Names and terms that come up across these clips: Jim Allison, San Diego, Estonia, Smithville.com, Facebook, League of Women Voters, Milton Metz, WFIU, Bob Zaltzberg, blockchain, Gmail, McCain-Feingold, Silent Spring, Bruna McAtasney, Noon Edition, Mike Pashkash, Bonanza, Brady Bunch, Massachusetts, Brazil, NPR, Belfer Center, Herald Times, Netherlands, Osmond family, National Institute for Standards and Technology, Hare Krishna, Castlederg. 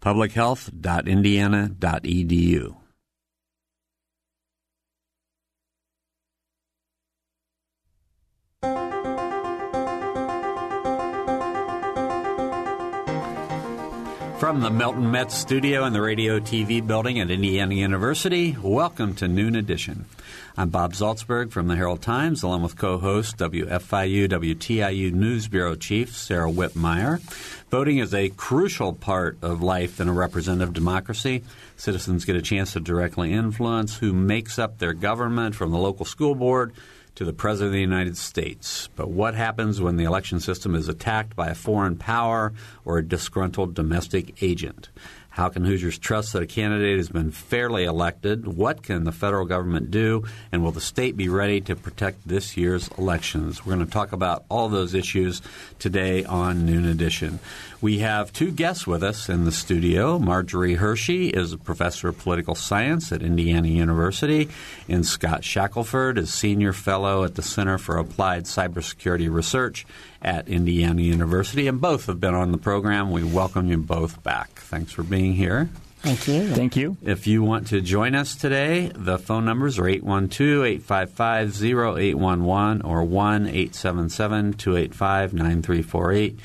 publichealth.indiana.edu. From the Milton Metz studio in the Radio TV building at Indiana University, welcome to Noon Edition. I'm Bob Zaltzberg from the Herald Times, along with co-host WFIU, WTIU News Bureau Chief Sarah Whitmire. Voting is a crucial part of life in a representative democracy. Citizens get a chance to directly influence who makes up their government, from the local school board to the President of the United States. But what happens when the election system is attacked by a foreign power or a disgruntled domestic agent? How can Hoosiers trust that a candidate has been fairly elected? What can the federal government do? And will the state be ready to protect this year's elections? We're going to talk about all those issues today on Noon Edition. We have two guests with us in the studio. Marjorie Hershey is a professor of political science at Indiana University, and Scott Shackelford is senior fellow at the Center for Applied Cybersecurity Research at Indiana University, and both have been on the program. We welcome you both back. Thanks for being here. Thank you. Thank you. If you want to join us today, the phone numbers are 812-855-0811 or 1-877-285-9348.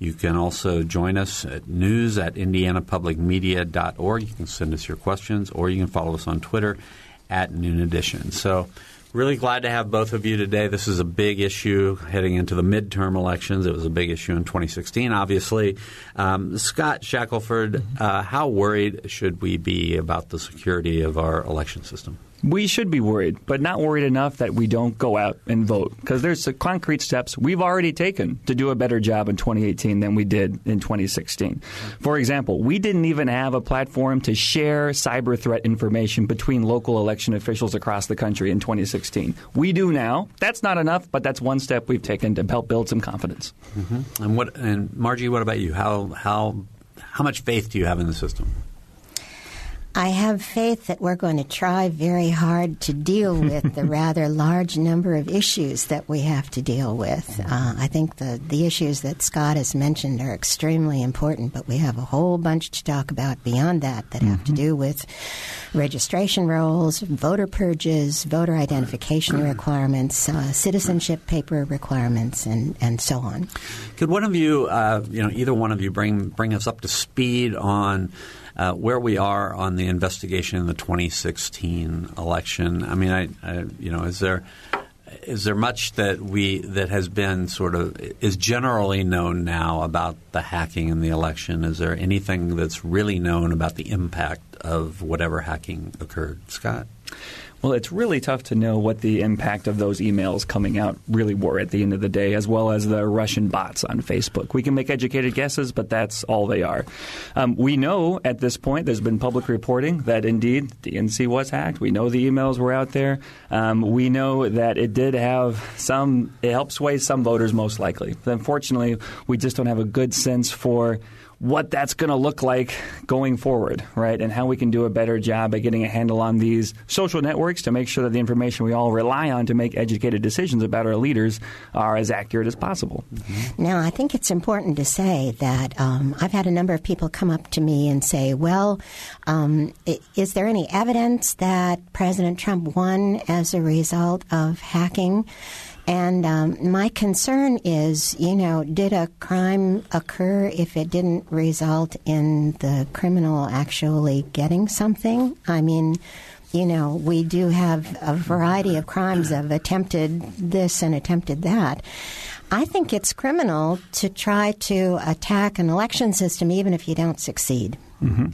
You can also join us at news at indianapublicmedia.org. You can send us your questions, or you can follow us on Twitter at Noon Edition. So really glad to have both of you today. This is a big issue heading into the midterm elections. It was a big issue in 2016, obviously. Scott Shackelford, how worried should we be about the security of our election system? We should be worried, but not worried enough that we don't go out and vote, because there's concrete steps we've already taken to do a better job in 2018 than we did in 2016. For example, we didn't even have a platform to share cyber threat information between local election officials across the country in 2016. We do now. That's not enough, but that's one step we've taken to help build some confidence. Mm-hmm. And Margie, what about you? How much faith do you have in the system? I have faith that we're going to try very hard to deal with the rather large number of issues that we have to deal with. I think the issues that Scott has mentioned are extremely important, but we have a whole bunch to talk about beyond that have to do with registration rolls, voter purges, voter identification requirements, citizenship paper requirements, and so on. Could one of you, either one of you, bring us up to speed on where we are on the investigation in the 2016 election? I mean, is there much that has been sort of is generally known now about the hacking in the election? Is there anything that's really known about the impact of whatever hacking occurred, Scott? Well, it's really tough to know what the impact of those emails coming out really were at the end of the day, as well as the Russian bots on Facebook. We can make educated guesses, but that's all they are. We know at this point there's been public reporting that indeed DNC was hacked. We know the emails were out there. We know that it helped sway some voters most likely. But unfortunately, we just don't have a good sense for what that's going to look like going forward, right, and how we can do a better job at getting a handle on these social networks to make sure that the information we all rely on to make educated decisions about our leaders are as accurate as possible. Mm-hmm. Now, I think it's important to say that I've had a number of people come up to me and say, well, is there any evidence that President Trump won as a result of hacking? And my concern is, did a crime occur if it didn't result in the criminal actually getting something? I mean, we do have a variety of crimes of attempted this and attempted that. I think it's criminal to try to attack an election system even if you don't succeed. Mm-hmm.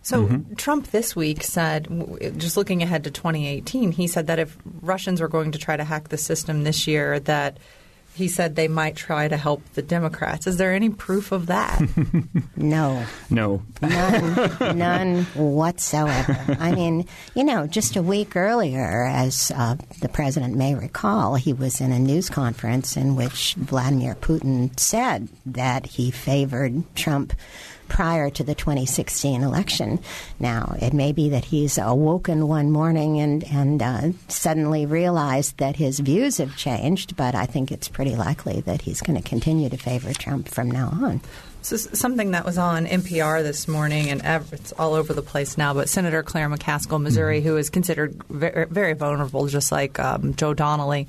So Trump this week said, just looking ahead to 2018, he said that if Russians were going to try to hack the system this year, that he said they might try to help the Democrats. Is there any proof of that? No. No. None whatsoever. I mean, you know, just a week earlier, as the president may recall, he was in a news conference in which Vladimir Putin said that he favored Trump prior to the 2016 election. Now, it may be that he's awoken one morning and suddenly realized that his views have changed, but I think it's pretty likely that he's going to continue to favor Trump from now on. So something that was on NPR this morning, and it's all over the place now, but Senator Claire McCaskill, Missouri, who is considered very, very vulnerable, just like Joe Donnelly,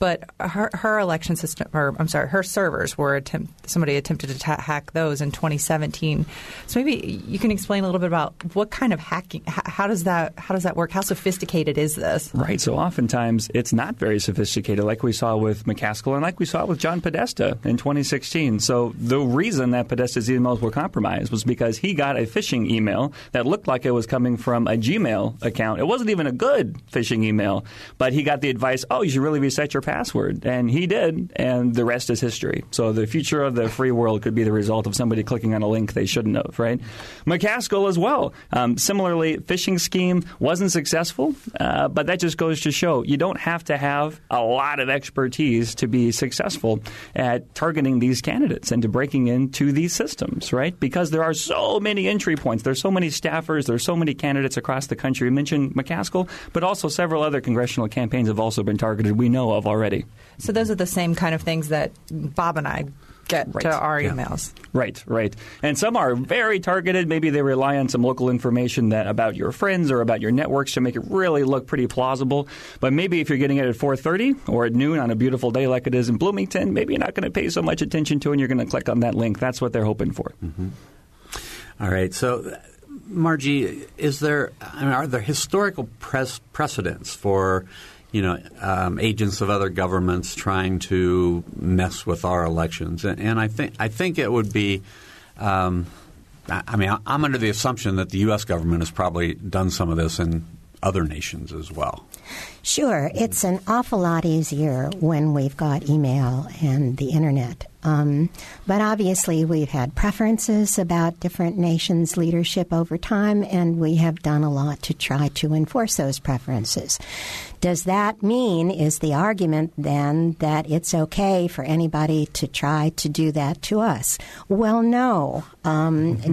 but her election system, or I'm sorry, her servers were somebody attempted to hack those in 2017. So maybe you can explain a little bit about what kind of hacking. How does that work? How sophisticated is this? Right. So oftentimes it's not very sophisticated, like we saw with McCaskill and like we saw with John Podesta in 2016. So the reason that Podesta's emails were compromised was because he got a phishing email that looked like it was coming from a Gmail account. It wasn't even a good phishing email, but he got the advice, oh, you should really reset your password, and he did, and the rest is history. So the future of the free world could be the result of somebody clicking on a link they shouldn't have, right? McCaskill as well. Similarly, phishing scheme wasn't successful, but that just goes to show you don't have to have a lot of expertise to be successful at targeting these candidates and to breaking into these systems, right? Because there are so many entry points. There's so many staffers. There's so many candidates across the country. You mentioned McCaskill, but also several other congressional campaigns have also been targeted we know of already. So those are the same kind of things that Bob and I get to our emails. Right, right. And some are very targeted. Maybe they rely on some local information that about your friends or about your networks to make it really look pretty plausible. But maybe if you're getting it at 4:30 or at noon on a beautiful day like it is in Bloomington, maybe you're not going to pay so much attention to it and you're going to click on that link. That's what they're hoping for. Mm-hmm. All right. So, Margie, are there historical precedents for agents of other governments trying to mess with our elections? And I think it would be I'm under the assumption that the U.S. government has probably done some of this in other nations as well. Sure. It's an awful lot easier when we've got email and the Internet. But obviously we've had preferences about different nations' leadership over time, and we have done a lot to try to enforce those preferences. Does that mean, is the argument then, that it's okay for anybody to try to do that to us? Well, no.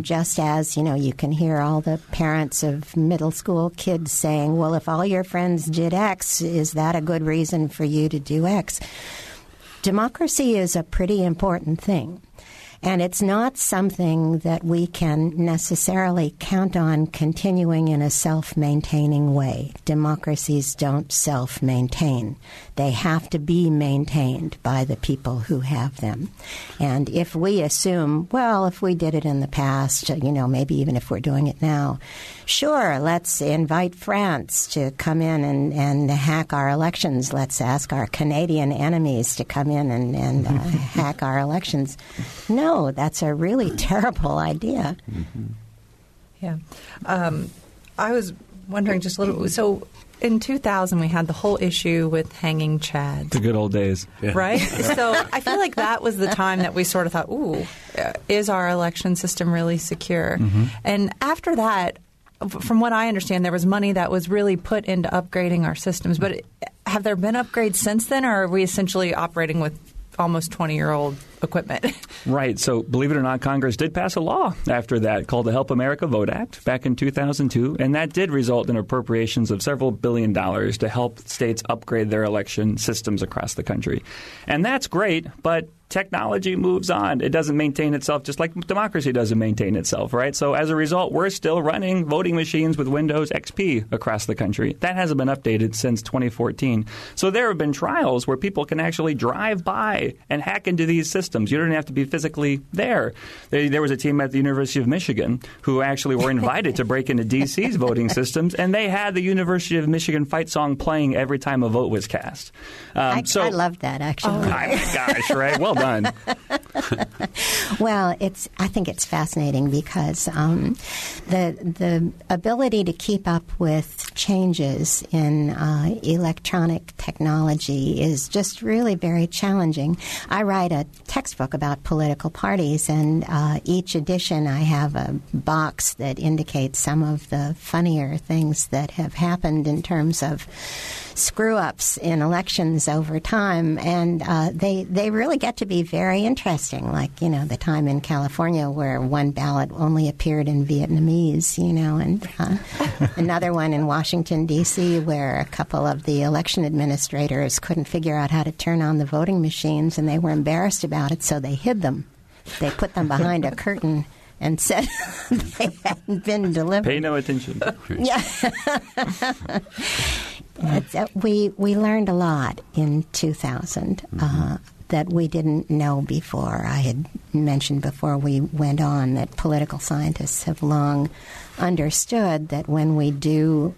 Just as, you can hear all the parents of middle school kids saying, well, if all your friends did X, is that a good reason for you to do X? Democracy is a pretty important thing, and it's not something that we can necessarily count on continuing in a self-maintaining way. Democracies don't self-maintain. They have to be maintained by the people who have them. And if we assume, well, if we did it in the past, maybe even if we're doing it now, sure, let's invite France to come in and hack our elections. Let's ask our Canadian enemies to come in and hack our elections. No, that's a really terrible idea. Mm-hmm. Yeah. I was wondering just a little – so in 2000 we had the whole issue with hanging Chads. The good old days. Yeah. Right? So I feel like that was the time that we sort of thought, ooh, is our election system really secure? Mm-hmm. And after that, from what I understand, there was money that was really put into upgrading our systems. But have there been upgrades since then, or are we essentially operating with – almost 20-year-old equipment. Right. So believe it or not, Congress did pass a law after that called the Help America Vote Act back in 2002, and that did result in appropriations of several billion dollars to help states upgrade their election systems across the country. And that's great, but technology moves on. It doesn't maintain itself, just like democracy doesn't maintain itself, right? So as a result, we're still running voting machines with Windows XP across the country. That hasn't been updated since 2014. So there have been trials where people can actually drive by and hack into these systems. You don't have to be physically there. There was a team at the University of Michigan who actually were invited to break into D.C.'s voting systems, and they had the University of Michigan fight song playing every time a vote was cast. I love that, actually. Oh, my gosh, right? Well, done. Well, I think it's fascinating because the ability to keep up with changes in electronic technology is just really very challenging. I write a textbook about political parties, and each edition I have a box that indicates some of the funnier things that have happened in terms of screw-ups in elections over time, and they really get to be very interesting, like, you know, the time in California where one ballot only appeared in Vietnamese, you know, and another one in Washington, D.C., where a couple of the election administrators couldn't figure out how to turn on the voting machines, and they were embarrassed about it, so they hid them. They put them behind a curtain and said they hadn't been delivered. Pay no attention. Yeah. We learned a lot in 2000 that we didn't know before. I had mentioned before we went on that political scientists have long understood that when we do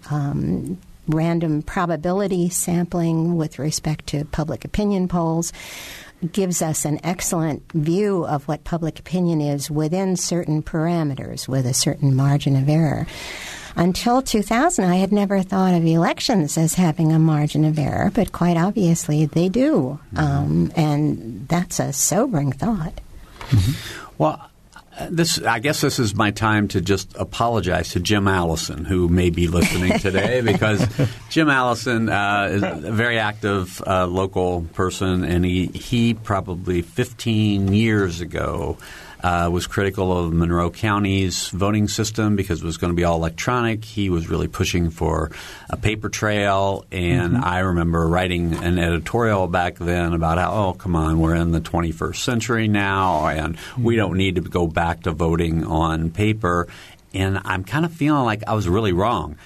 random probability sampling with respect to public opinion polls, gives us an excellent view of what public opinion is within certain parameters with a certain margin of error. Until 2000, I had never thought of elections as having a margin of error, but quite obviously they do, and that's a sobering thought. Mm-hmm. Well, I guess this is my time to just apologize to Jim Allison, who may be listening today, because Jim Allison is a very active local person, and he probably 15 years ago was critical of Monroe County's voting system because it was going to be all electronic. He was really pushing for a paper trail, and I remember writing an editorial back then about how, oh, come on, we're in the 21st century now, and we don't need to go back to voting on paper. And I'm kind of feeling like I was really wrong.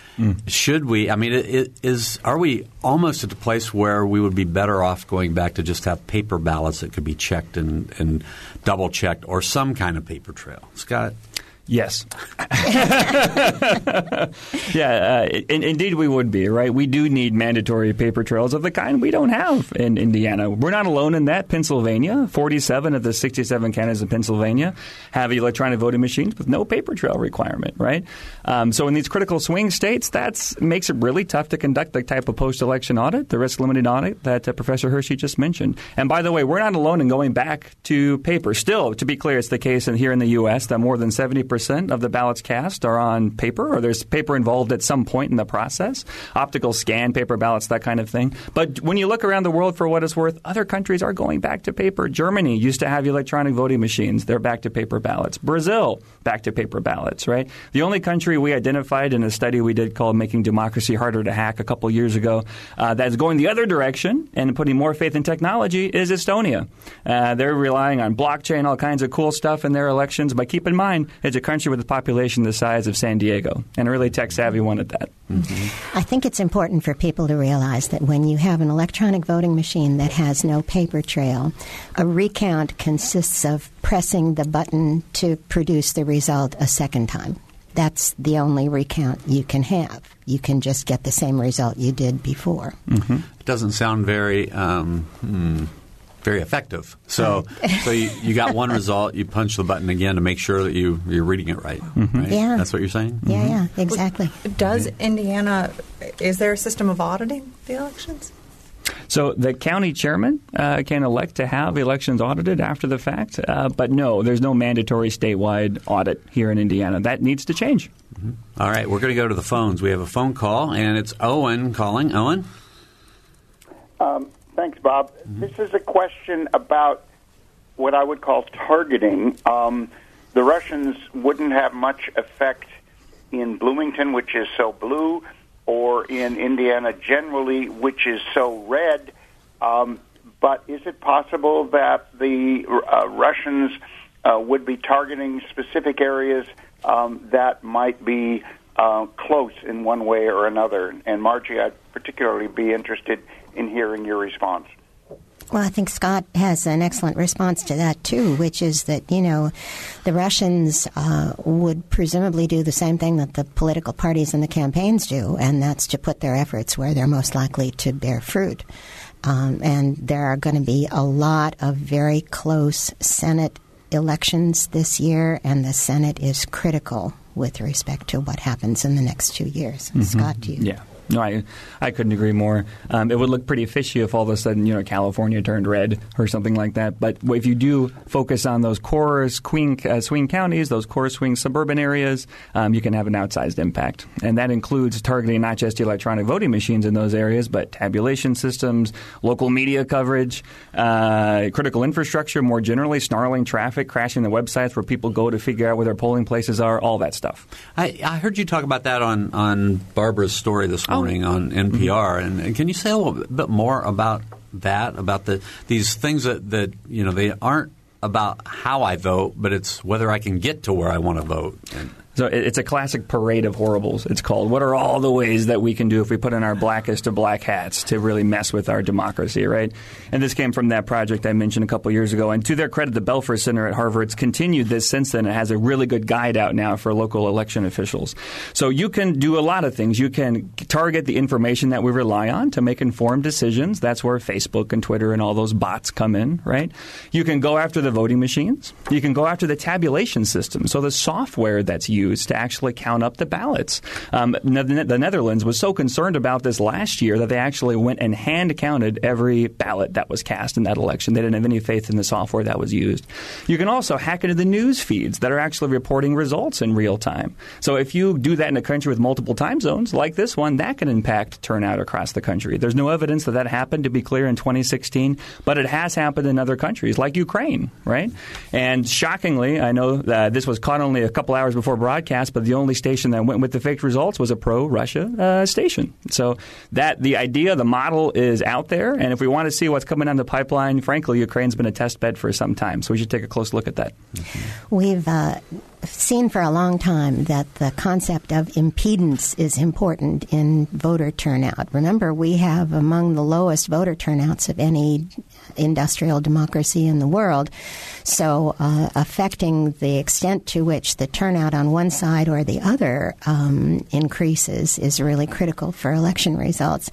Should we – I mean, are we almost at the place where we would be better off going back to just have paper ballots that could be checked and double-checked, or some kind of paper trail? Scott? Yes. Indeed we would be, right? We do need mandatory paper trails of the kind we don't have in Indiana. We're not alone in that. Pennsylvania, 47 of the 67 counties in Pennsylvania have electronic voting machines with no paper trail requirement, right? So in these critical swing states, that makes it really tough to conduct the type of post-election audit, the risk-limited audit that Professor Hershey just mentioned. And by the way, we're not alone in going back to paper. Still, to be clear, it's the case here in the U.S. that more than 70% of the ballots cast are on paper, or there's paper involved at some point in the process, optical scan, paper ballots, that kind of thing. But when you look around the world, for what it's worth, other countries are going back to paper. Germany used to have electronic voting machines. They're back to paper ballots. Brazil, back to paper ballots, right? The only country we identified in a study we did called Making Democracy Harder to Hack a couple years ago that's going the other direction and putting more faith in technology is Estonia. They're relying on blockchain, all kinds of cool stuff in their elections. But keep in mind, it's a country with a population the size of San Diego, and a really tech-savvy one at that. I think it's important for people to realize that when you have an electronic voting machine that has no paper trail, a recount consists of pressing the button to produce the result a second time. That's the only recount you can have. You can just get the same result you did before. It doesn't sound very very effective. So you got one result, you punch the button again to make sure that you're reading it right. Right? Yeah. That's what you're saying? Yeah, exactly. Does Indiana – is there a system of auditing the elections? So the county chairman can elect to have elections audited after the fact, but no, there's no mandatory statewide audit here in Indiana. That needs to change. All right, we're going to go to the phones. We have a phone call, and it's Owen calling. Owen? Thanks, Bob. This is a question about what I would call targeting. The Russians wouldn't have much effect in Bloomington, which is so blue, or in Indiana generally, which is so red. But is it possible that the Russians would be targeting specific areas that might be close in one way or another? And Margie, I'd particularly be interested in hearing your response. Well, I think Scott has an excellent response to that, too, which is that, you know, the Russians would presumably do the same thing that the political parties and the campaigns do, and that's to put their efforts where they're most likely to bear fruit. And there are going to be a lot of very close Senate elections this year, and the Senate is critical with respect to what happens in the next 2 years. Mm-hmm. Scott, do you? Yeah. No, I couldn't agree more. It would look pretty fishy if all of a sudden, California turned red or something like that. But if you do focus on those core swing counties, those core swing suburban areas, you can have an outsized impact. And that includes targeting not just electronic voting machines in those areas, but tabulation systems, local media coverage, critical infrastructure, more generally, snarling traffic, crashing the websites where people go to figure out where their polling places are, all that stuff. I heard you talk about that on Barbara's story this morning on NPR. Mm-hmm. And can you say a little bit more about that, about these things that they aren't about how I vote, but it's whether I can get to where I want to vote? So it's a classic parade of horribles, it's called. What are all the ways that we can do if we put in our blackest of black hats to really mess with our democracy, right? And this came from that project I mentioned a couple years ago. And to their credit, the Belfer Center at Harvard's continued this since then. It has a really good guide out now for local election officials. So you can do a lot of things. You can target the information that we rely on to make informed decisions. That's where Facebook and Twitter and all those bots come in, right? You can go after the voting machines. You can go after the tabulation system, so the software that's used to actually count up the ballots. The Netherlands was so concerned about this last year that they actually went and hand counted every ballot that was cast in that election. They didn't have any faith in the software that was used. You can also hack into the news feeds that are actually reporting results in real time. So if you do that in a country with multiple time zones like this one, that can impact turnout across the country. There's no evidence that happened, to be clear, in 2016, but it has happened in other countries like Ukraine, right? And shockingly, I know this was caught only a couple hours before broadcast, but the only station that went with the fake results was a pro-Russia station. So that the idea, the model is out there, and if we want to see what's coming down the pipeline, frankly, Ukraine's been a test bed for some time, so we should take a close look at that. We've seen for a long time that the concept of impedance is important in voter turnout. Remember, we have among the lowest voter turnouts of any industrial democracy in the world, so affecting the extent to which the turnout on one side or the other increases is really critical for election results.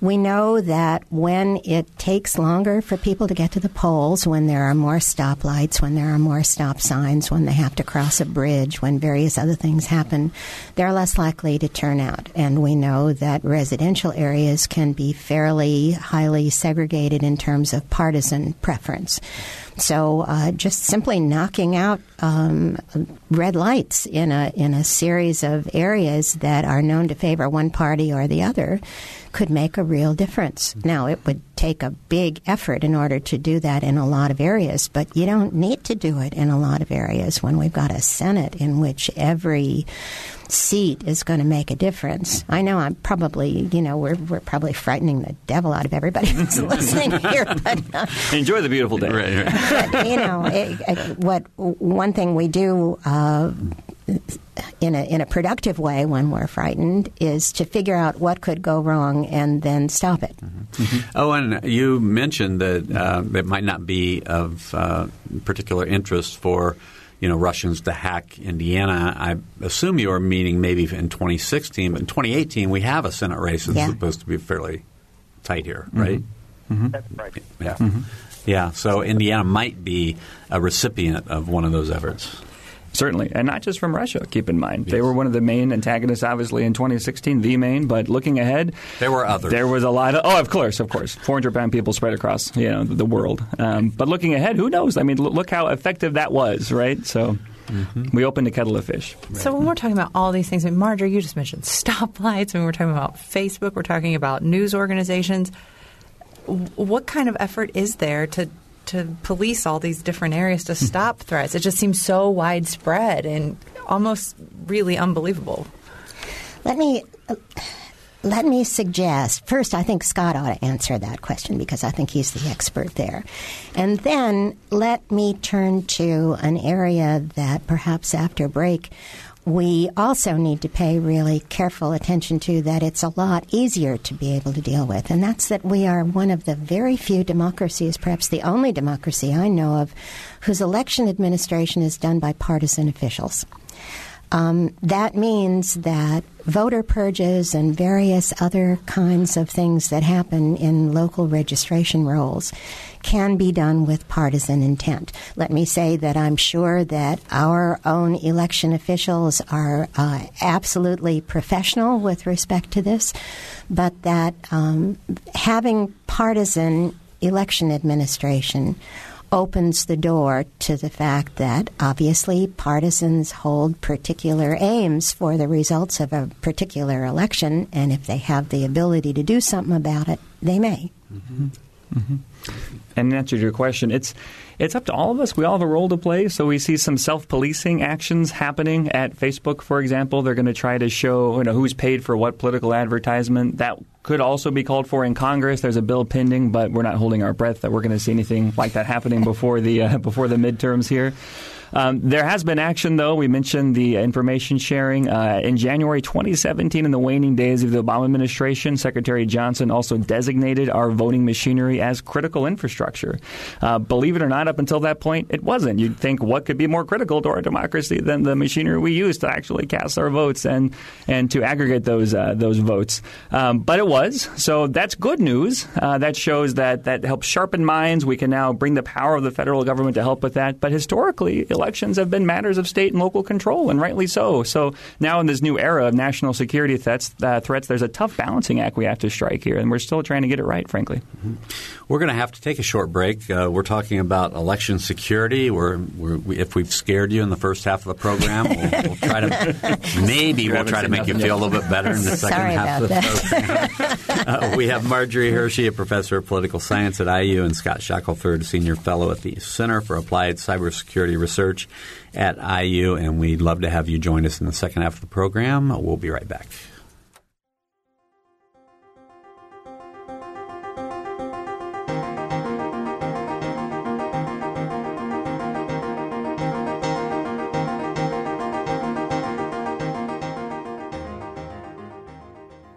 We know that when it takes longer for people to get to the polls, when there are more stoplights, when there are more stop signs, when they have to cross a bridge, when various other things happen, they're less likely to turn out. And we know that residential areas can be fairly highly segregated in terms of partisan preference. So just simply knocking out red lights in a series of areas that are known to favor one party or the other could make a real difference. Now, it would take a big effort in order to do that in a lot of areas, but you don't need to do it in a lot of areas when we've got a Senate in which every seat is going to make a difference. I know I'm probably, we're probably frightening the devil out of everybody who's listening here. But enjoy the beautiful day. Right, right. But, one thing we do in a productive way when we're frightened is to figure out what could go wrong and then stop it. Mm-hmm. Mm-hmm. Oh, and you mentioned that it might not be of particular interest for Russians to hack Indiana. I assume you are meaning maybe in 2016, but in 2018 we have a Senate race that's supposed to be fairly tight here, right? Mm-hmm. Mm-hmm. That's right. Yeah. Mm-hmm. Yeah, so Indiana might be a recipient of one of those efforts. Certainly. And not just from Russia, keep in mind. Yes. They were one of the main antagonists, obviously, in 2016, the main. But looking ahead, there were others. There was a lot of – oh, of course. 400-pound people spread across, the world. But looking ahead, who knows? I mean, look how effective that was, right? So – mm-hmm. We opened a kettle of fish. Right. So when we're talking about all these things, Marjorie, you just mentioned stoplights. When we're talking about Facebook, we're talking about news organizations. What kind of effort is there to police all these different areas to stop threats? It just seems so widespread and almost really unbelievable. Let me suggest – first, I think Scott ought to answer that question because I think he's the expert there. And then let me turn to an area that perhaps after break we also need to pay really careful attention to, that it's a lot easier to be able to deal with. And that's that we are one of the very few democracies, perhaps the only democracy I know of, whose election administration is done by partisan officials. That means that voter purges and various other kinds of things that happen in local registration rolls can be done with partisan intent. Let me say that I'm sure that our own election officials are absolutely professional with respect to this, but that having partisan election administration opens the door to the fact that obviously partisans hold particular aims for the results of a particular election, and if they have the ability to do something about it, they may. Mm-hmm. Mm-hmm. And in answer to your question, it's up to all of us. We all have a role to play. So we see some self-policing actions happening at Facebook, for example. They're going to try to show, you know, who's paid for what political advertisement. That could also be called for in Congress. There's a bill pending, but we're not holding our breath that we're going to see anything like that happening before the midterms here. There has been action, though. We mentioned the information sharing. In January 2017, in the waning days of the Obama administration, Secretary Johnson also designated our voting machinery as critical infrastructure. Believe it or not, up until that point, it wasn't. You'd think, what could be more critical to our democracy than the machinery we use to actually cast our votes and to aggregate those votes? But it was. So that's good news. That shows that helps sharpen minds. We can now bring the power of the federal government to help with that. But historically, elections have been matters of state and local control, and rightly so. So now in this new era of national security threats, there's a tough balancing act we have to strike here, and we're still trying to get it right, frankly. Mm-hmm. We're going to have to take a short break. We're talking about election security. If we've scared you in the first half of the program, we'll try to make you feel a little bit better in the second half of the program. We have Marjorie Hershey, a professor of political science at IU, and Scott Shackelford, senior fellow at the Center for Applied Cybersecurity Research at IU, and we'd love to have you join us in the second half of the program. We'll be right back.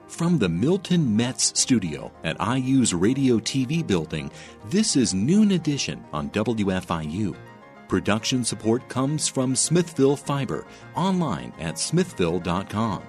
From the Milton Metz studio at IU's Radio TV building, this is Noon Edition on WFIU. Production support comes from Smithville Fiber, online at Smithville.com,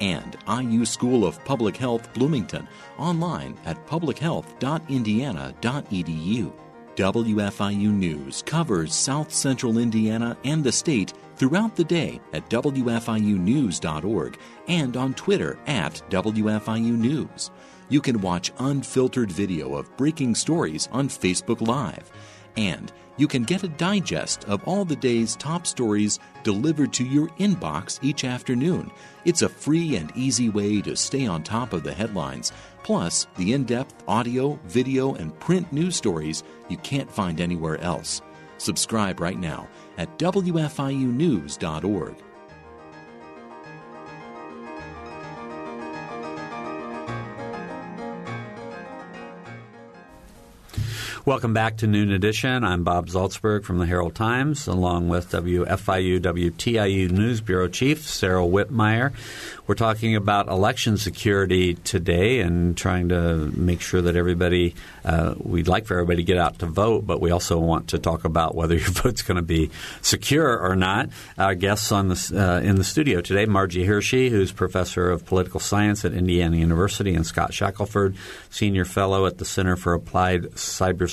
and IU School of Public Health Bloomington, online at publichealth.indiana.edu. WFIU News covers South Central Indiana and the state throughout the day at WFIUnews.org and on Twitter at WFIU News. You can watch unfiltered video of breaking stories on Facebook Live, and you can get a digest of all the day's top stories delivered to your inbox each afternoon. It's a free and easy way to stay on top of the headlines, plus the in-depth audio, video, and print news stories you can't find anywhere else. Subscribe right now at WFIUnews.org. Welcome back to Noon Edition. I'm Bob Zaltzberg from the Herald Times, along with WFIU, WTIU News Bureau Chief Sarah Whitmire. We're talking about election security today and trying to make sure that everybody we'd like for everybody to get out to vote, but we also want to talk about whether your vote's going to be secure or not. Our guests on in the studio today, Marjorie Hershey, who's professor of political science at Indiana University, and Scott Shackelford, senior fellow at the Center for Applied Cybersecurity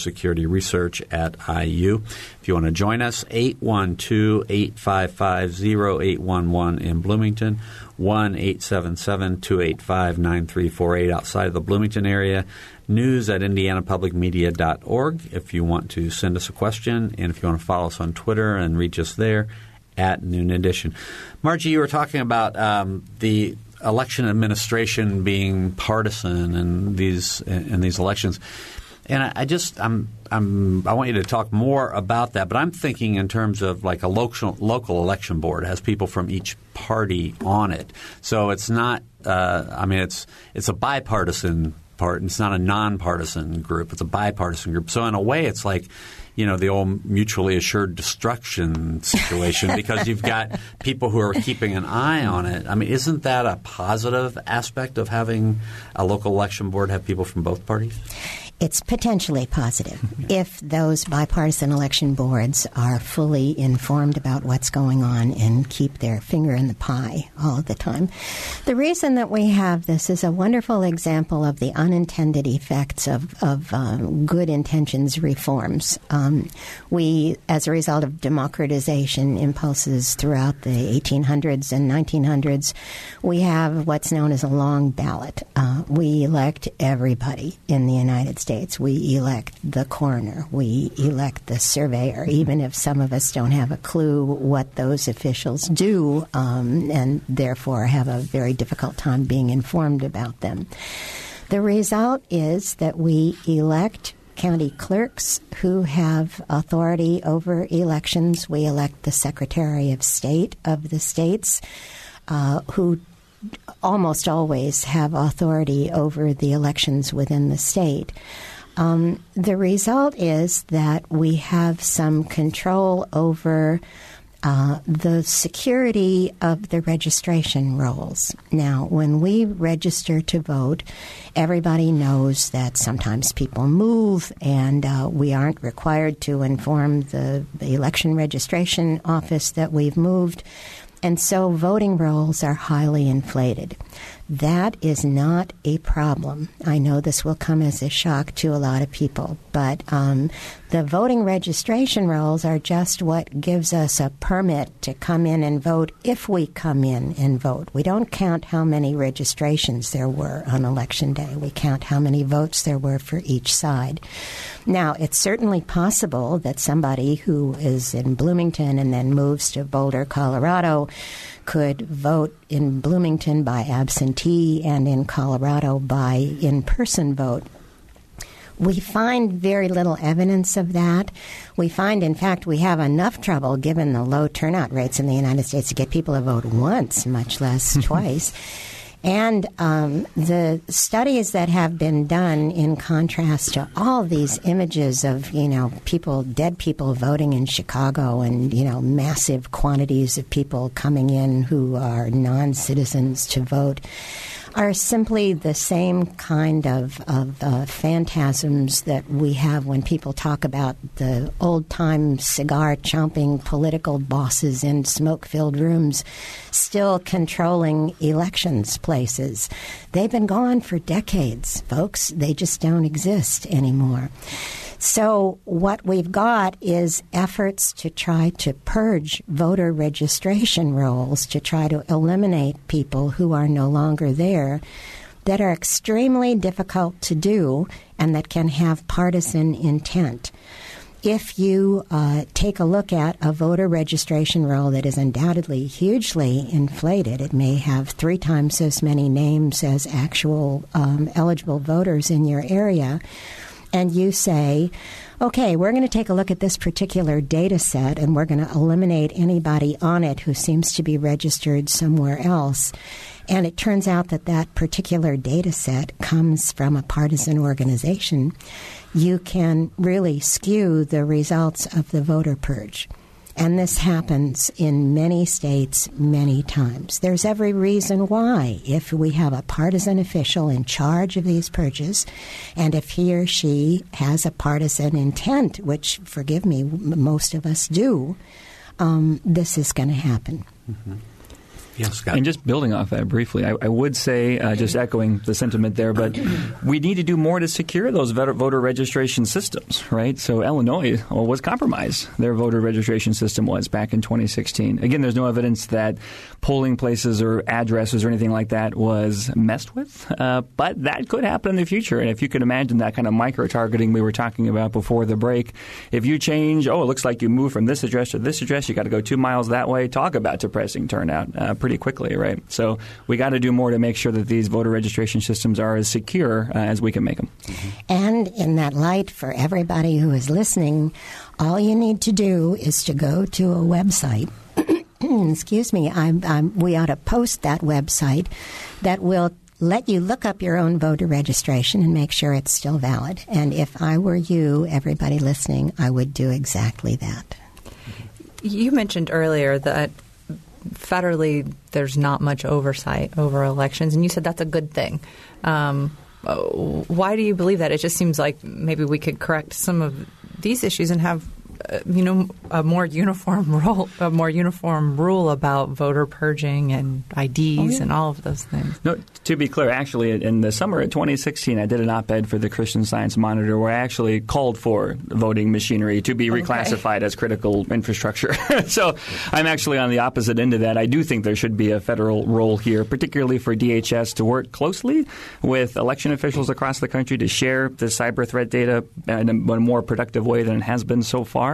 Research at IU. If you want to join us, 812-855-0811 in Bloomington, 1-877-285-9348 outside of the Bloomington area, news@indianapublicmedia.org if you want to send us a question, and if you want to follow us on Twitter and reach us there at Noon Edition. Margie, you were talking about the election administration being partisan in these elections. And I want you to talk more about that, but I'm thinking in terms of like a local election board. It has people from each party on it, so it's not. It's a bipartisan part, and it's not a nonpartisan group. It's a bipartisan group. So in a way, it's like, you know, the old mutually assured destruction situation because you've got people who are keeping an eye on it. I mean, isn't that a positive aspect of having a local election board have people from both parties? It's potentially positive if those bipartisan election boards are fully informed about what's going on and keep their finger in the pie all the time. The reason that we have this is a wonderful example of the unintended effects of good intentions reforms. We, as a result of democratization impulses throughout the 1800s and 1900s, we have what's known as a long ballot. We elect everybody in the United States. We elect the coroner. We elect the surveyor, even if some of us don't have a clue what those officials do and therefore have a very difficult time being informed about them. The result is that we elect county clerks who have authority over elections. We elect the Secretary of State of the states who almost always have authority over the elections within the state. The result is that we have some control over the security of the registration rolls. Now, when we register to vote, everybody knows that sometimes people move, and we aren't required to inform the election registration office that we've moved. And so voting rolls are highly inflated. That is not a problem. I know this will come as a shock to a lot of people, but the voting registration rolls are just what gives us a permit to come in and vote if we come in and vote. We don't count how many registrations there were on Election Day. We count how many votes there were for each side. Now, it's certainly possible that somebody who is in Bloomington and then moves to Boulder, Colorado, could vote in Bloomington by absentee and in Colorado by in-person vote. We find very little evidence of that. We find, in fact, we have enough trouble, given the low turnout rates in the United States, to get people to vote once, much less twice. And the studies that have been done, in contrast to all these images of, people, dead people voting in Chicago and, massive quantities of people coming in who are non-citizens to vote, are simply the same kind of phantasms that we have when people talk about the old-time cigar-chomping political bosses in smoke-filled rooms still controlling elections places. They've been gone for decades, folks. They just don't exist anymore. So what we've got is efforts to try to purge voter registration rolls, to try to eliminate people who are no longer there, that are extremely difficult to do and that can have partisan intent. If you take a look at a voter registration roll that is undoubtedly hugely inflated, it may have 3 times as many names as actual eligible voters in your area, and you say, okay, we're going to take a look at this particular data set and we're going to eliminate anybody on it who seems to be registered somewhere else. And it turns out that that particular data set comes from a partisan organization. You can really skew the results of the voter purge. And this happens in many states many times. There's every reason why, if we have a partisan official in charge of these purges, and if he or she has a partisan intent, which, forgive me, most of us do, this is going to happen. Mm-hmm. Yes, Scott. And just building off that briefly, I would say, just echoing the sentiment there, but we need to do more to secure those voter registration systems, right? So Illinois was compromised. Their voter registration system was back in 2016. Again, there's no evidence that polling places or addresses or anything like that was messed with, but that could happen in the future. And if you could imagine that kind of micro-targeting we were talking about before the break, if you change, it looks like you move from this address to this address, you got to go 2 miles that way, talk about depressing turnout. Pretty quickly, right? So we got to do more to make sure that these voter registration systems are as secure as we can make them. Mm-hmm. And in that light, for everybody who is listening, all you need to do is to go to a website. Excuse me. We ought to post that website that will let you look up your own voter registration and make sure it's still valid. And if I were you, everybody listening, I would do exactly that. You mentioned earlier that federally, there's not much oversight over elections, and you said that's a good thing. Why do you believe that? It just seems like maybe we could correct some of these issues and have a more uniform rule about voter purging and IDs and all of those things. No, to be clear, actually, in the summer of 2016, I did an op-ed for the Christian Science Monitor where I actually called for voting machinery to be reclassified as critical infrastructure. So I'm actually on the opposite end of that. I do think there should be a federal role here, particularly for DHS to work closely with election officials across the country to share the cyber threat data in a more productive way than it has been so far.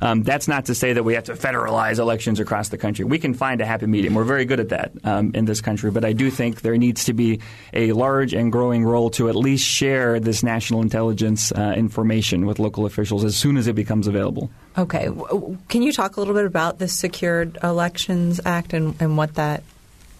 That's not to say that we have to federalize elections across the country. We can find a happy medium. We're very good at that in this country. But I do think there needs to be a large and growing role to at least share this national intelligence information with local officials as soon as it becomes available. Okay. Can you talk a little bit about the Secure Elections Act and what that is?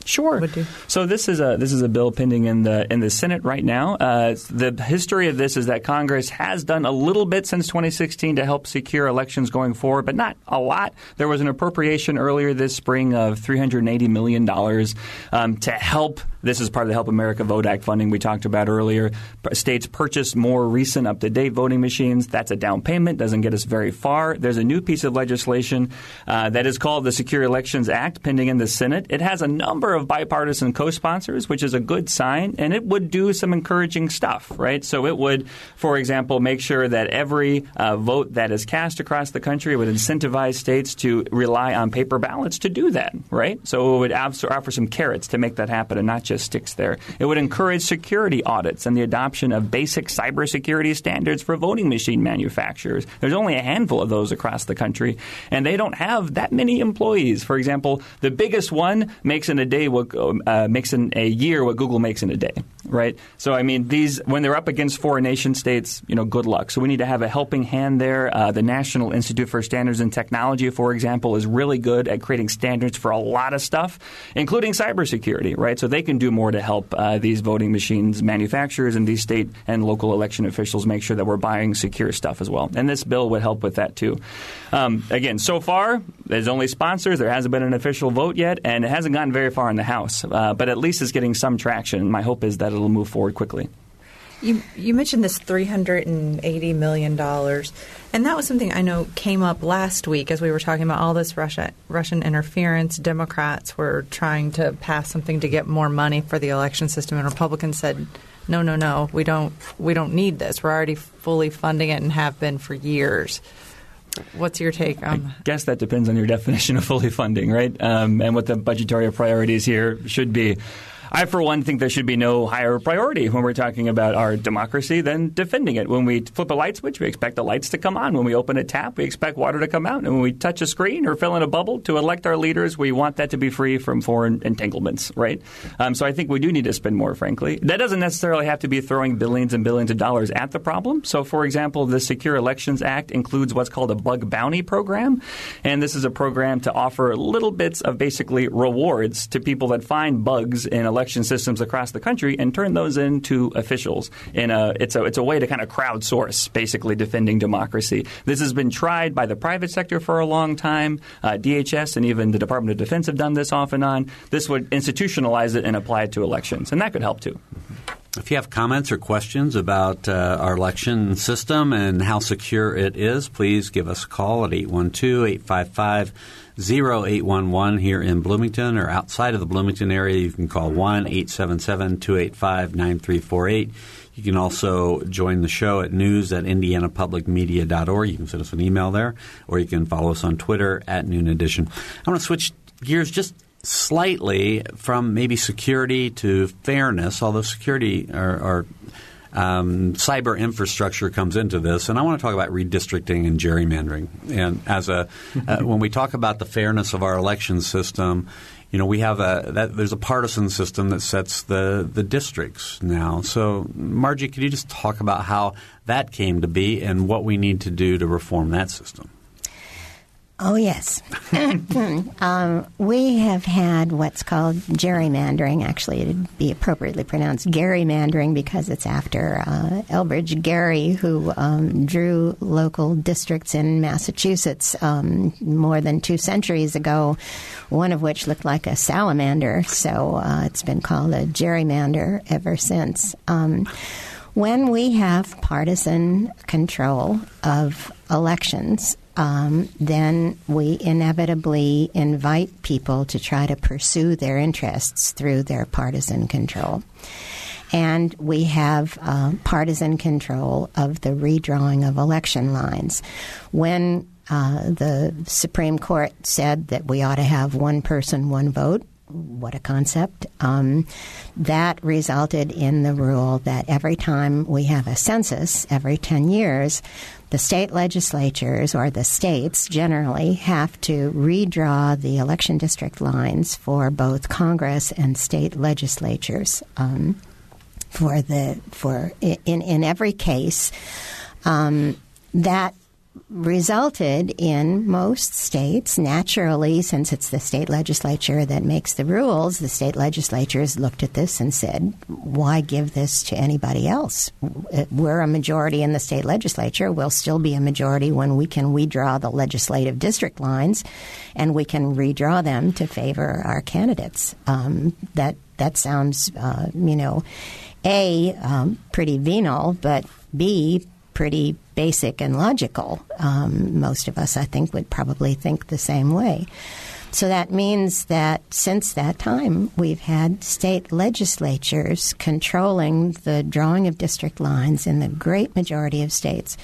Sure. So this is a bill pending in the Senate right now. The history of this is that Congress has done a little bit since 2016 to help secure elections going forward, but not a lot. There was an appropriation earlier this spring of $380 million to help. This is part of the Help America Vote Act funding we talked about earlier. States purchase more recent up-to-date voting machines. That's a down payment. Doesn't get us very far. There's a new piece of legislation that is called the Secure Elections Act pending in the Senate. It has a number of bipartisan co-sponsors, which is a good sign, and it would do some encouraging stuff, right? So it would, for example, make sure that every vote that is cast across the country would incentivize states to rely on paper ballots to do that, right? So it would offer some carrots to make that happen and not just sticks there. It would encourage security audits and the adoption of basic cybersecurity standards for voting machine manufacturers. There's only a handful of those across the country, and they don't have that many employees. For example, the biggest one makes in a day what makes in a year what Google makes in a day, right? So I mean, these when they're up against foreign nation states, good luck. So we need to have a helping hand there. The National Institute for Standards and Technology, for example, is really good at creating standards for a lot of stuff, including cybersecurity, right? So they can do more to help these voting machines manufacturers and these state and local election officials make sure that we're buying secure stuff as well. And this bill would help with that too. Again, so far, there's only sponsors. There hasn't been an official vote yet, and it hasn't gotten very far in the House. But at least it's getting some traction. My hope is that it'll move forward quickly. You mentioned this $380 million, and that was something I know came up last week as we were talking about all this Russian interference. Democrats were trying to pass something to get more money for the election system, and Republicans said, no, we don't need this. We're already fully funding it and have been for years. What's your take on that? I guess that depends on your definition of fully funding, right, and what the budgetary priorities here should be. I, for one, think there should be no higher priority when we're talking about our democracy than defending it. When we flip a light switch, we expect the lights to come on. When we open a tap, we expect water to come out. And when we touch a screen or fill in a bubble to elect our leaders, we want that to be free from foreign entanglements, right? So I think we do need to spend more, frankly. That doesn't necessarily have to be throwing billions and billions of dollars at the problem. So, for example, the Secure Elections Act includes what's called a bug bounty program. And this is a program to offer little bits of basically rewards to people that find bugs in election systems across the country and turn those into officials. And it's a way to kind of crowdsource, basically defending democracy. This has been tried by the private sector for a long time. DHS and even the Department of Defense have done this off and on. This would institutionalize it and apply it to elections, and that could help too. If you have comments or questions about our election system and how secure it is, please give us a call at 855-0811 here in Bloomington or outside of the Bloomington area. You can call 1-877-285-9348. You can also join the show at news@indianapublicmedia.org. You can send us an email there, or you can follow us on Twitter at Noon Edition. I want to switch gears just slightly from maybe security to fairness, although security or cyber infrastructure comes into this. And I want to talk about redistricting and gerrymandering. And as when we talk about the fairness of our election system, we have there's a partisan system that sets the districts now. So, Margie, could you just talk about how that came to be and what we need to do to reform that system? Oh, yes. We have had what's called gerrymandering. Actually, it would be appropriately pronounced gerrymandering because it's after Elbridge Gerry, who drew local districts in Massachusetts more than 2 centuries ago, one of which looked like a salamander. So it's been called a gerrymander ever since. When we have partisan control of elections, then we inevitably invite people to try to pursue their interests through their partisan control. And we have partisan control of the redrawing of election lines. When the Supreme Court said that we ought to have one person, one vote, what a concept. That resulted in the rule that every time we have a census, every 10 years, the state legislatures or the states generally have to redraw the election district lines for both Congress and state legislatures. In every case, that resulted in most states, naturally, since it's the state legislature that makes the rules, the state legislatures looked at this and said, why give this to anybody else? We're a majority in the state legislature. We'll still be a majority when we can redraw the legislative district lines, and we can redraw them to favor our candidates. That sounds, A, pretty venal, but B, pretty basic and logical. Most of us, I think, would probably think the same way. So that means that since that time, we've had state legislatures controlling the drawing of district lines in the great majority of states.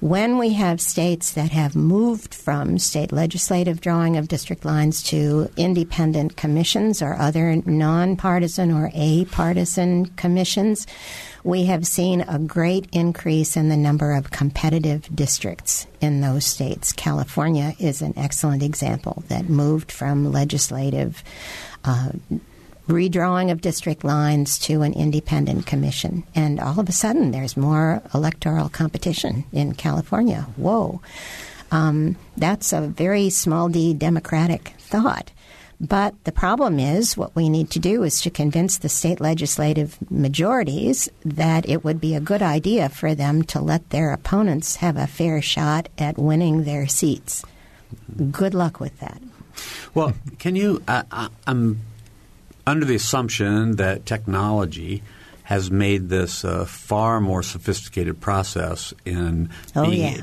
When we have states that have moved from state legislative drawing of district lines to independent commissions or other nonpartisan or apartisan commissions, we have seen a great increase in the number of competitive districts in those states. California is an excellent example that moved from legislative redrawing of district lines to an independent commission. And all of a sudden, there's more electoral competition in California. Whoa. That's a very small d democratic thought. But the problem is what we need to do is to convince the state legislative majorities that it would be a good idea for them to let their opponents have a fair shot at winning their seats. Good luck with that. Well, can you I'm under the assumption that technology has made this a far more sophisticated process in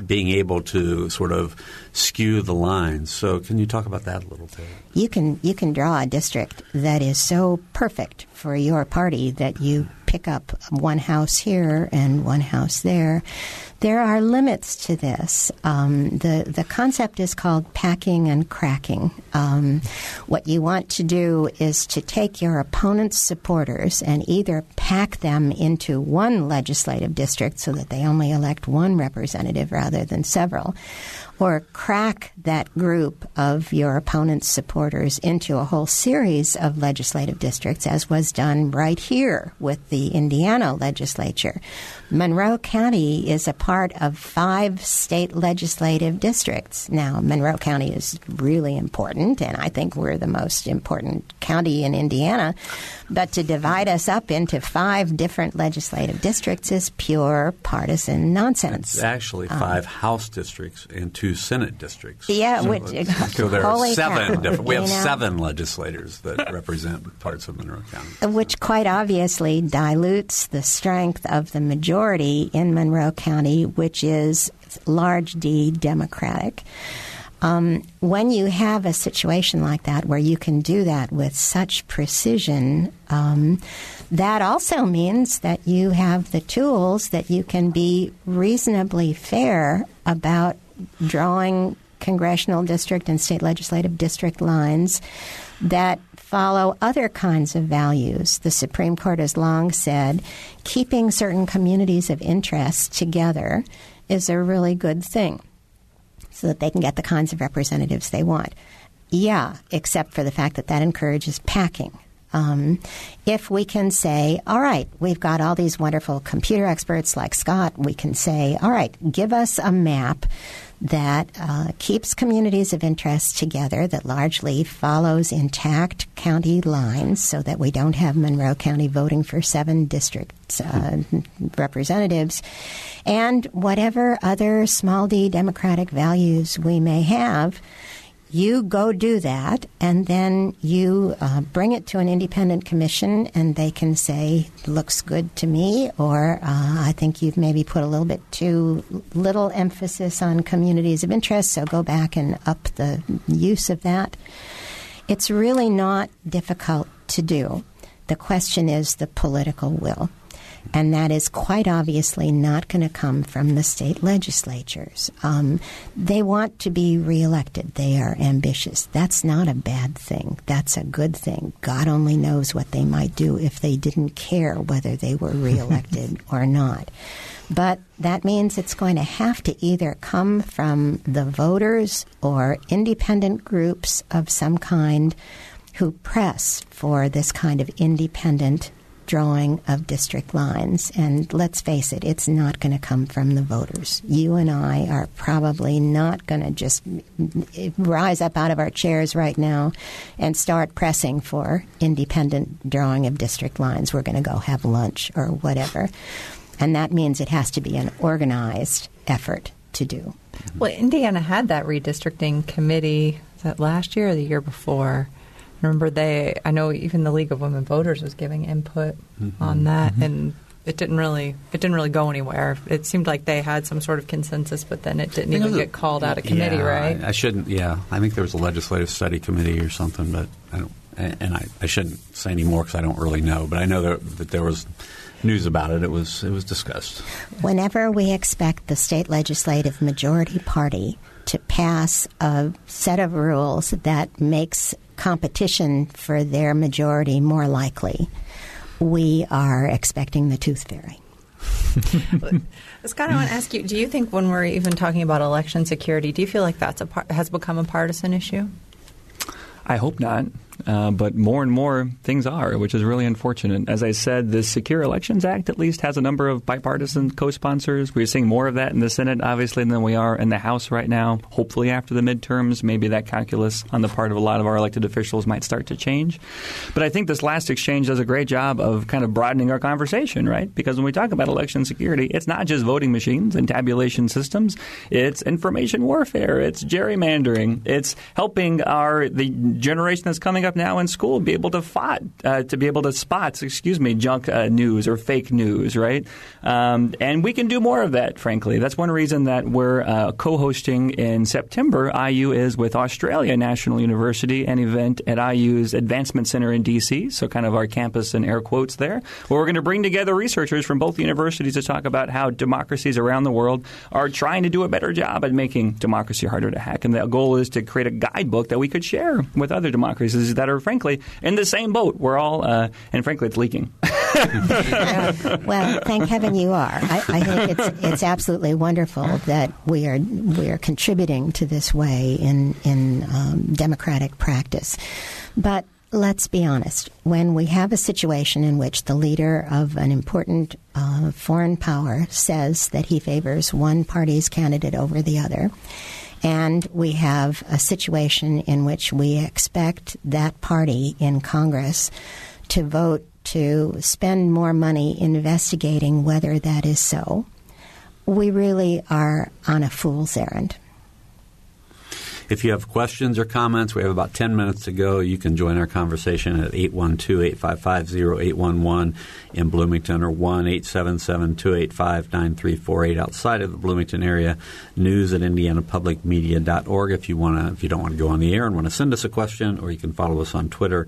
being able to sort of skew the lines. So can you talk about that a little bit? You can draw a district that is so perfect for your party that you pick up one house here and one house there. There are limits to this. The concept is called packing and cracking. What you want to do is to take your opponent's supporters and either pack them into one legislative district so that they only elect one representative rather than several, or crack that group of your opponent's supporters into a whole series of legislative districts, as was done right here with the Indiana legislature. Monroe County is a part of 5 state legislative districts. Now, Monroe County is really important, and I think we're the most important county in Indiana. But to divide us up into 5 different legislative districts is pure partisan nonsense. It's actually 5 House districts and 2 Senate districts. Yeah, so, there are 7 different. We have 7 legislators that represent parts of Monroe County, which quite obviously dilutes the strength of the majority in Monroe County, which is large D Democratic. When you have a situation like that where you can do that with such precision, that also means that you have the tools that you can be reasonably fair about drawing congressional district and state legislative district lines that follow other kinds of values. The Supreme Court has long said keeping certain communities of interest together is a really good thing so that they can get the kinds of representatives they want. Yeah, except for the fact that encourages packing. If we can say, all right, we've got all these wonderful computer experts like Scott, we can say, all right, give us a map that keeps communities of interest together, that largely follows intact county lines so that we don't have Monroe County voting for 7 districts representatives, and whatever other small d democratic values we may have. You go do that, and then you bring it to an independent commission, and they can say, looks good to me, or I think you've maybe put a little bit too little emphasis on communities of interest, so go back and up the use of that. It's really not difficult to do. The question is the political will. And that is quite obviously not going to come from the state legislatures. They want to be reelected. They are ambitious. That's not a bad thing. That's a good thing. God only knows what they might do if they didn't care whether they were reelected or not. But that means it's going to have to either come from the voters or independent groups of some kind who press for this kind of independent drawing of district lines. And let's face it, it's not going to come from the voters. You and I are probably not going to just rise up out of our chairs right now and start pressing for independent drawing of district lines. We're going to go have lunch or whatever. And that means it has to be an organized effort to do. Well, Indiana had that redistricting committee, was that last year or the year before? Remember, I know even the League of Women Voters was giving input on that, and it didn't really go anywhere. It seemed like they had some sort of consensus, but then it didn't even get called out of committee, right? I think there was a legislative study committee or something, but I shouldn't say any more because I don't really know. But I know that there was news about it. It was discussed. Whenever we expect the state legislative majority party to pass a set of rules that makes competition for their majority more likely, we are expecting the tooth fairy. Scott, I want to ask you, do you think when we're even talking about election security, do you feel like that's has become a partisan issue? I hope not, but more and more things are, which is really unfortunate. As I said, the Secure Elections Act at least has a number of bipartisan co-sponsors. We're seeing more of that in the Senate, obviously, than we are in the House right now. Hopefully after the midterms, maybe that calculus on the part of a lot of our elected officials might start to change. But I think this last exchange does a great job of kind of broadening our conversation, right? Because when we talk about election security, it's not just voting machines and tabulation systems. It's information warfare. It's gerrymandering. It's helping the generation that's coming up now in school be able to spot, junk news or fake news, right? And we can do more of that, frankly. That's one reason that we're co-hosting in September. IU is with Australia National University, an event at IU's Advancement Center in D.C., so kind of our campus in air quotes there, where we're going to bring together researchers from both universities to talk about how democracies around the world are trying to do a better job at making democracy harder to hack. And the goal is to create a guidebook that we could share with other democracies that are, frankly, in the same boat. We're all, and frankly, it's leaking. Well, thank heaven you are. I think it's absolutely wonderful that we are contributing to this way in democratic practice. But let's be honest. When we have a situation in which the leader of an important foreign power says that he favors one party's candidate over the other, and we have a situation in which we expect that party in Congress to vote to spend more money investigating whether that is so, we really are on a fool's errand. If you have questions or comments, we have about 10 minutes to go. You can join our conversation at 812-855-0811 in Bloomington or 1-877-285-9348 outside of the Bloomington area. News at indianapublicmedia.org if you don't want to go on the air and want to send us a question, or you can follow us on Twitter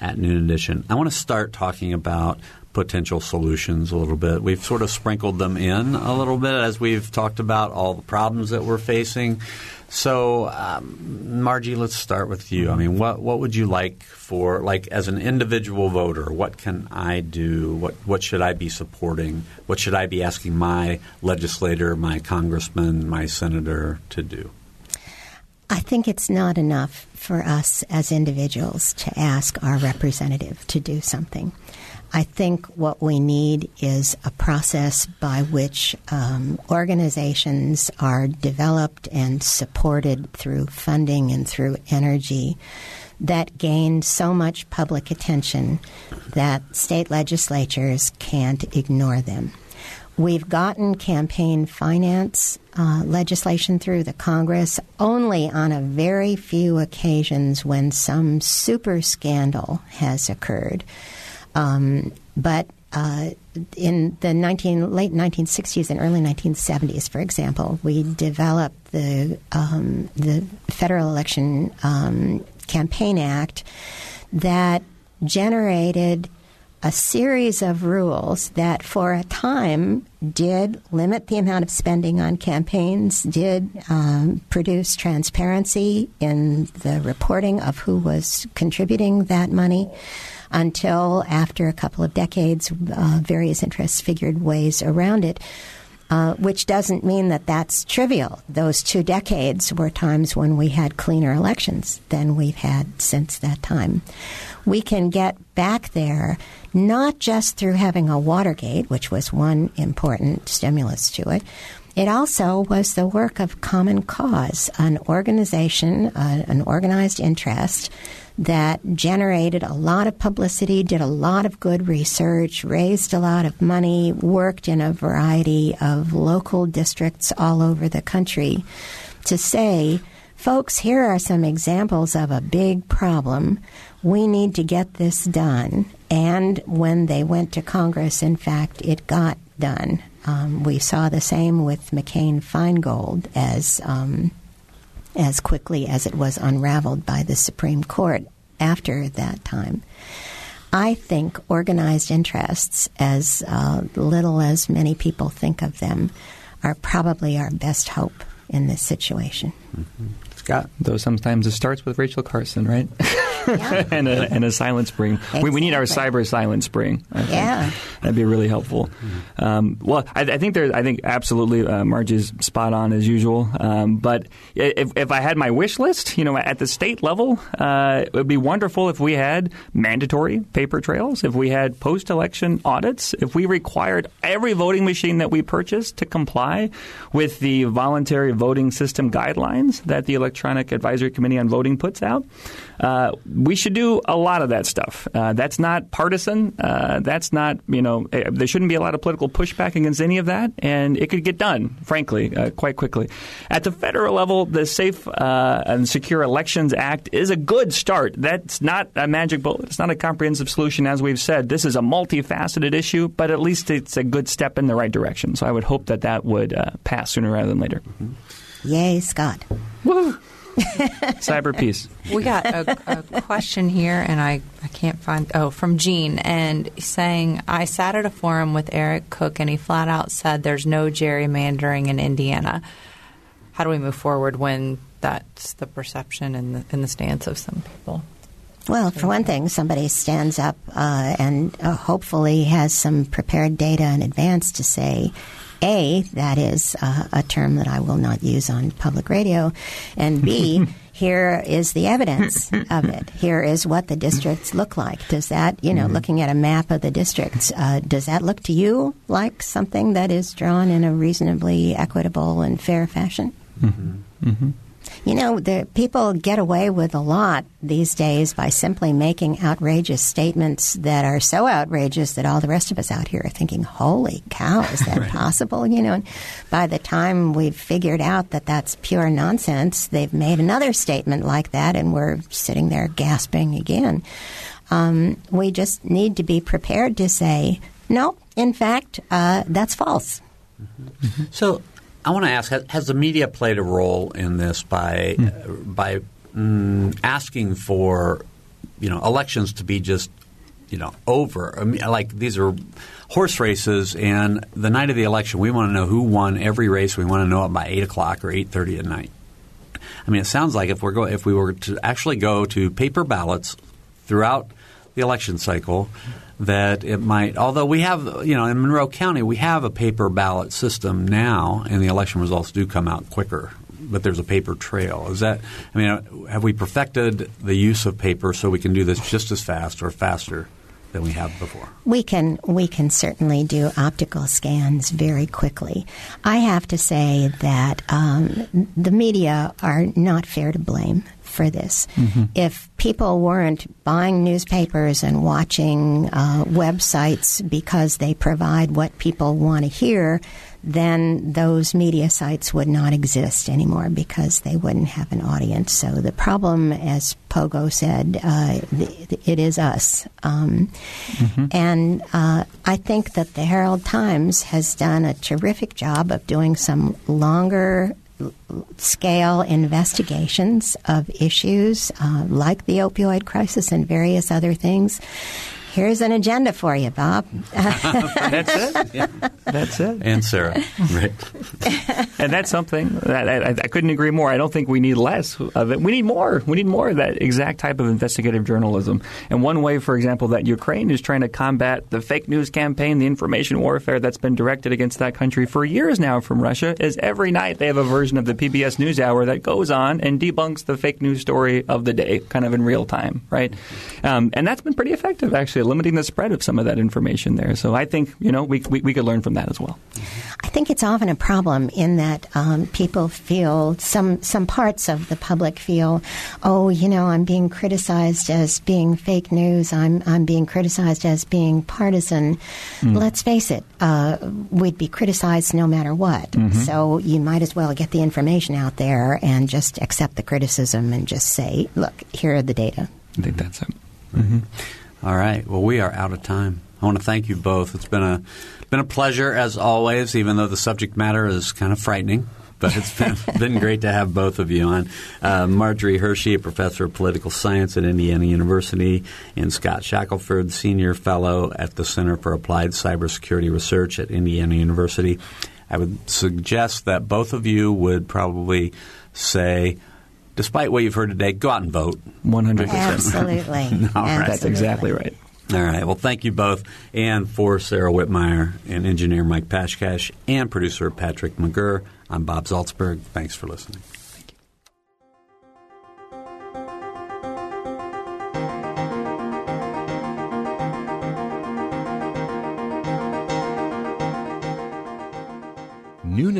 at Noon Edition. I want to start talking about potential solutions a little bit. We've sort of sprinkled them in a little bit as we've talked about all the problems that we're facing. So, Margie, let's start with you. I mean, what would you like for, like, as an individual voter, what can I do? What should I be supporting? What should I be asking my legislator, my congressman, my senator to do? I think it's not enough for us as individuals to ask our representative to do something. I think what we need is a process by which organizations are developed and supported through funding and through energy that gained so much public attention that state legislatures can't ignore them. We've gotten campaign finance legislation through the Congress only on a very few occasions when some super scandal has occurred. But in the late 1960s and early 1970s, for example, we developed the Federal Election Campaign Act that generated a series of rules that for a time did limit the amount of spending on campaigns, did produce transparency in the reporting of who was contributing that money, until after a couple of decades, various interests figured ways around it, which doesn't mean that that's trivial. Those 2 decades were times when we had cleaner elections than we've had since that time. We can get back there not just through having a Watergate, which was one important stimulus to it. It also was the work of Common Cause, an organization, an organized interest that generated a lot of publicity, did a lot of good research, raised a lot of money, worked in a variety of local districts all over the country to say, folks, here are some examples of a big problem. We need to get this done. And when they went to Congress, in fact, it got done. We saw the same with McCain-Feingold as quickly as it was unraveled by the Supreme Court after that time. I think organized interests, as little as many people think of them, are probably our best hope in this situation. Mm-hmm. Scott? Though sometimes it starts with Rachel Carson, right? Yeah. and a Silent Spring. Exactly. We need our cyber Silent Spring. Yeah. That'd be really helpful. Mm-hmm. I think absolutely Margie's spot on as usual. But if I had my wish list, at the state level, it would be wonderful if we had mandatory paper trails, if we had post-election audits, if we required every voting machine that we purchased to comply with the voluntary voting system guidelines that the Electronic Advisory Committee on Voting puts out. We should do a lot of that stuff. That's not partisan. That's not, there shouldn't be a lot of political pushback against any of that. And it could get done, frankly, quite quickly. At the federal level, the Safe and Secure Elections Act is a good start. That's not a magic bullet. It's not a comprehensive solution, as we've said. This is a multifaceted issue, but at least it's a good step in the right direction. So I would hope that would pass sooner rather than later. Mm-hmm. Yay, Scott. Woo! Cyber peace. We got a question here, and I can't find – from Gene, and saying, I sat at a forum with Eric Cook, and he flat out said there's no gerrymandering in Indiana. How do we move forward when that's the perception and the stance of some people? Well, for one thing, somebody stands up and hopefully has some prepared data in advance to say – A, that is a term that I will not use on public radio, and B, here is the evidence of it. Here is what the districts look like. Does that, looking at a map of the districts, does that look to you like something that is drawn in a reasonably equitable and fair fashion? Mm-hmm. Mm-hmm. The people get away with a lot these days by simply making outrageous statements that are so outrageous that all the rest of us out here are thinking, holy cow, is that right. Possible? And by the time we've figured out that that's pure nonsense, they've made another statement like that, and we're sitting there gasping again. We just need to be prepared to say, no, in fact, that's false. Mm-hmm. Mm-hmm. So I want to ask, has the media played a role in this by asking for, elections to be just, over? I mean, like, these are horse races, and the night of the election, we want to know who won every race. We want to know it by 8 o'clock or 8:30 at night. I mean, it sounds like if we were to actually go to paper ballots throughout the election cycle, that it might – although we have – in Monroe County, we have a paper ballot system now, and the election results do come out quicker but there's a paper trail. Is that – I mean, have we perfected the use of paper so we can do this just as fast or faster than we have before? We can certainly do optical scans very quickly. I have to say that the media are not fair to blame for this. Mm-hmm. If people weren't buying newspapers and watching websites because they provide what people want to hear, then those media sites would not exist anymore because they wouldn't have an audience. So the problem, as Pogo said, it is us. And I think that the Herald Times has done a terrific job of doing some longer scale investigations of issues like the opioid crisis and various other things. Here's an agenda for you, Bob. That's it. Yeah. That's it. And Sarah. Right. And that's something that I couldn't agree more. I don't think we need less of it. We need more. We need more of that exact type of investigative journalism. And one way, for example, that Ukraine is trying to combat the fake news campaign, the information warfare that's been directed against that country for years now from Russia, is every night they have a version of the PBS NewsHour that goes on and debunks the fake news story of the day, kind of in real time, right? And that's been pretty effective, actually, limiting the spread of some of that information there. So I think, you know, we could learn from that as well. I think it's often a problem in that people feel, some parts of the public feel, oh, you know, I'm being criticized as being fake news. I'm being criticized as being partisan. Mm. Let's face it, we'd be criticized no matter what. Mm-hmm. So you might as well get the information out there and just accept the criticism and just say, look, here are the data. I think that's it. Mm-hmm. All right. Well, we are out of time. I want to thank you both. It's been a pleasure, as always, even though the subject matter is kind of frightening. But it's been, been great to have both of you on. Marjorie Hershey, a professor of political science at Indiana University, and Scott Shackelford, senior fellow at the Center for Applied Cybersecurity Research at Indiana University. I would suggest that both of you would probably say, despite what you've heard today, go out and vote. 100%. Absolutely. Absolutely. That's exactly right. All right. Well, thank you both. And for Sarah Whitmire and engineer Mike Pashkash and producer Patrick McGurr, I'm Bob Zaltzberg. Thanks for listening. Thank you. Noon